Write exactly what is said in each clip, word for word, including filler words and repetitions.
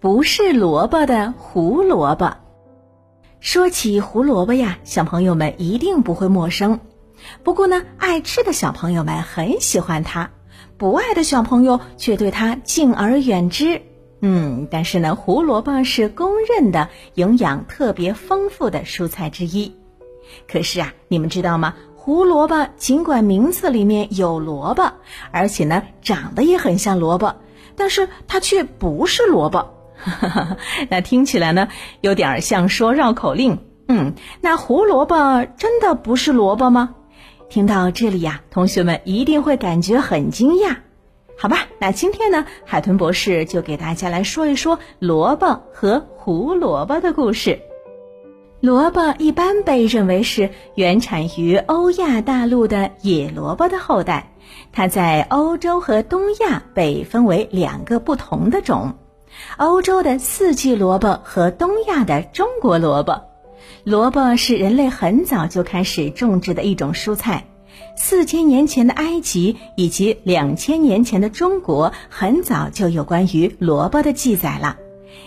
不是萝卜的胡萝卜。说起胡萝卜呀，小朋友们一定不会陌生。不过呢，爱吃的小朋友们很喜欢它，不爱的小朋友却对它敬而远之。嗯，但是呢，胡萝卜是公认的营养特别丰富的蔬菜之一。可是啊，你们知道吗？胡萝卜尽管名字里面有萝卜，而且呢，长得也很像萝卜，但是它却不是萝卜。那听起来呢，有点像说绕口令。嗯，那胡萝卜真的不是萝卜吗？听到这里呀、啊，同学们一定会感觉很惊讶。好吧，那今天呢，海豚博士就给大家来说一说萝卜和胡萝卜的故事。萝卜一般被认为是原产于欧亚大陆的野萝卜的后代，它在欧洲和东亚被分为两个不同的种，欧洲的四季萝卜和东亚的中国萝卜。萝卜是人类很早就开始种植的一种蔬菜，四千年前的埃及以及两千年前的中国很早就有关于萝卜的记载了。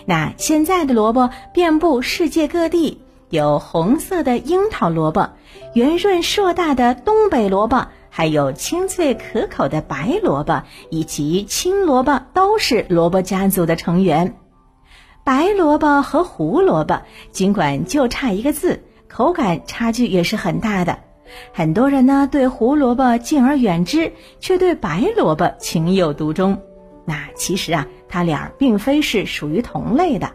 那现在的萝卜遍布世界各地，有红色的樱桃萝卜，圆润硕大的东北萝卜，还有清脆可口的白萝卜以及青萝卜，都是萝卜家族的成员。白萝卜和胡萝卜尽管就差一个字，口感差距也是很大的。很多人呢对胡萝卜敬而远之，却对白萝卜情有独钟。那其实啊，它俩并非是属于同类的。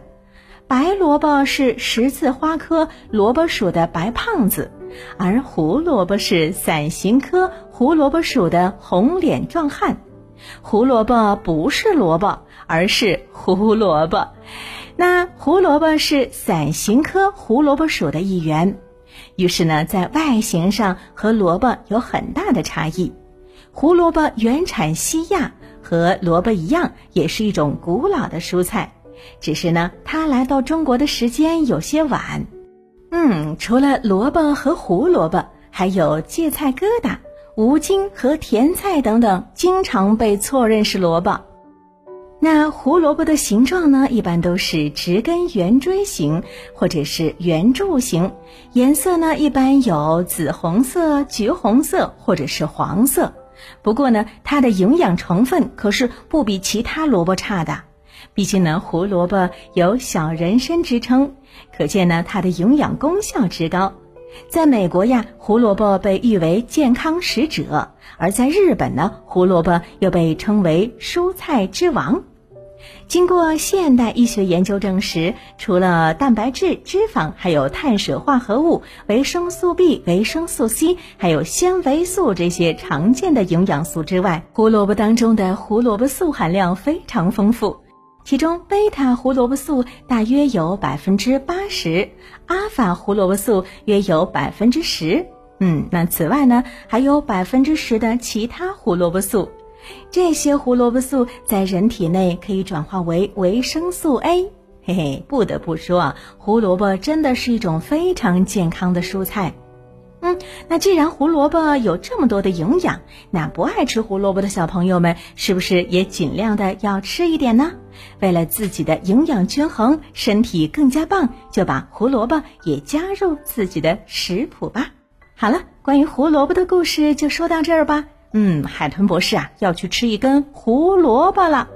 白萝卜是十字花科萝卜属的白胖子，而胡萝卜是伞形科胡萝卜属的红脸壮汉。胡萝卜不是萝卜，而是胡萝卜。那胡萝卜是伞形科胡萝卜属的一员，于是呢，在外形上和萝卜有很大的差异。胡萝卜原产西亚，和萝卜一样，也是一种古老的蔬菜，只是呢，它来到中国的时间有些晚。嗯，除了萝卜和胡萝卜，还有芥菜疙瘩、芜菁和甜菜等等，经常被错认是萝卜。那胡萝卜的形状呢，一般都是直根圆锥形或者是圆柱形，颜色呢，一般有紫红色、橘红色或者是黄色。不过呢，它的营养成分可是不比其他萝卜差的。毕竟呢，胡萝卜有小人参之称，可见呢，它的营养功效之高。在美国呀，胡萝卜被誉为健康使者，而在日本呢，胡萝卜又被称为蔬菜之王。经过现代医学研究证实，除了蛋白质、脂肪，还有碳水化合物、维生素 B、维生素 C， 还有纤维素这些常见的营养素之外，胡萝卜当中的胡萝卜素含量非常丰富。其中贝塔胡萝卜素大约有 百分之八十， 阿法胡萝卜素约有 百分之十。 嗯，那此外呢，还有 百分之十 的其他胡萝卜素。这些胡萝卜素在人体内可以转化为维生素 A。 嘿嘿，不得不说啊，胡萝卜真的是一种非常健康的蔬菜。嗯，那既然胡萝卜有这么多的营养，那不爱吃胡萝卜的小朋友们是不是也尽量的要吃一点呢？为了自己的营养均衡，身体更加棒，就把胡萝卜也加入自己的食谱吧。好了，关于胡萝卜的故事就说到这儿吧。嗯，海豚博士啊，要去吃一根胡萝卜了。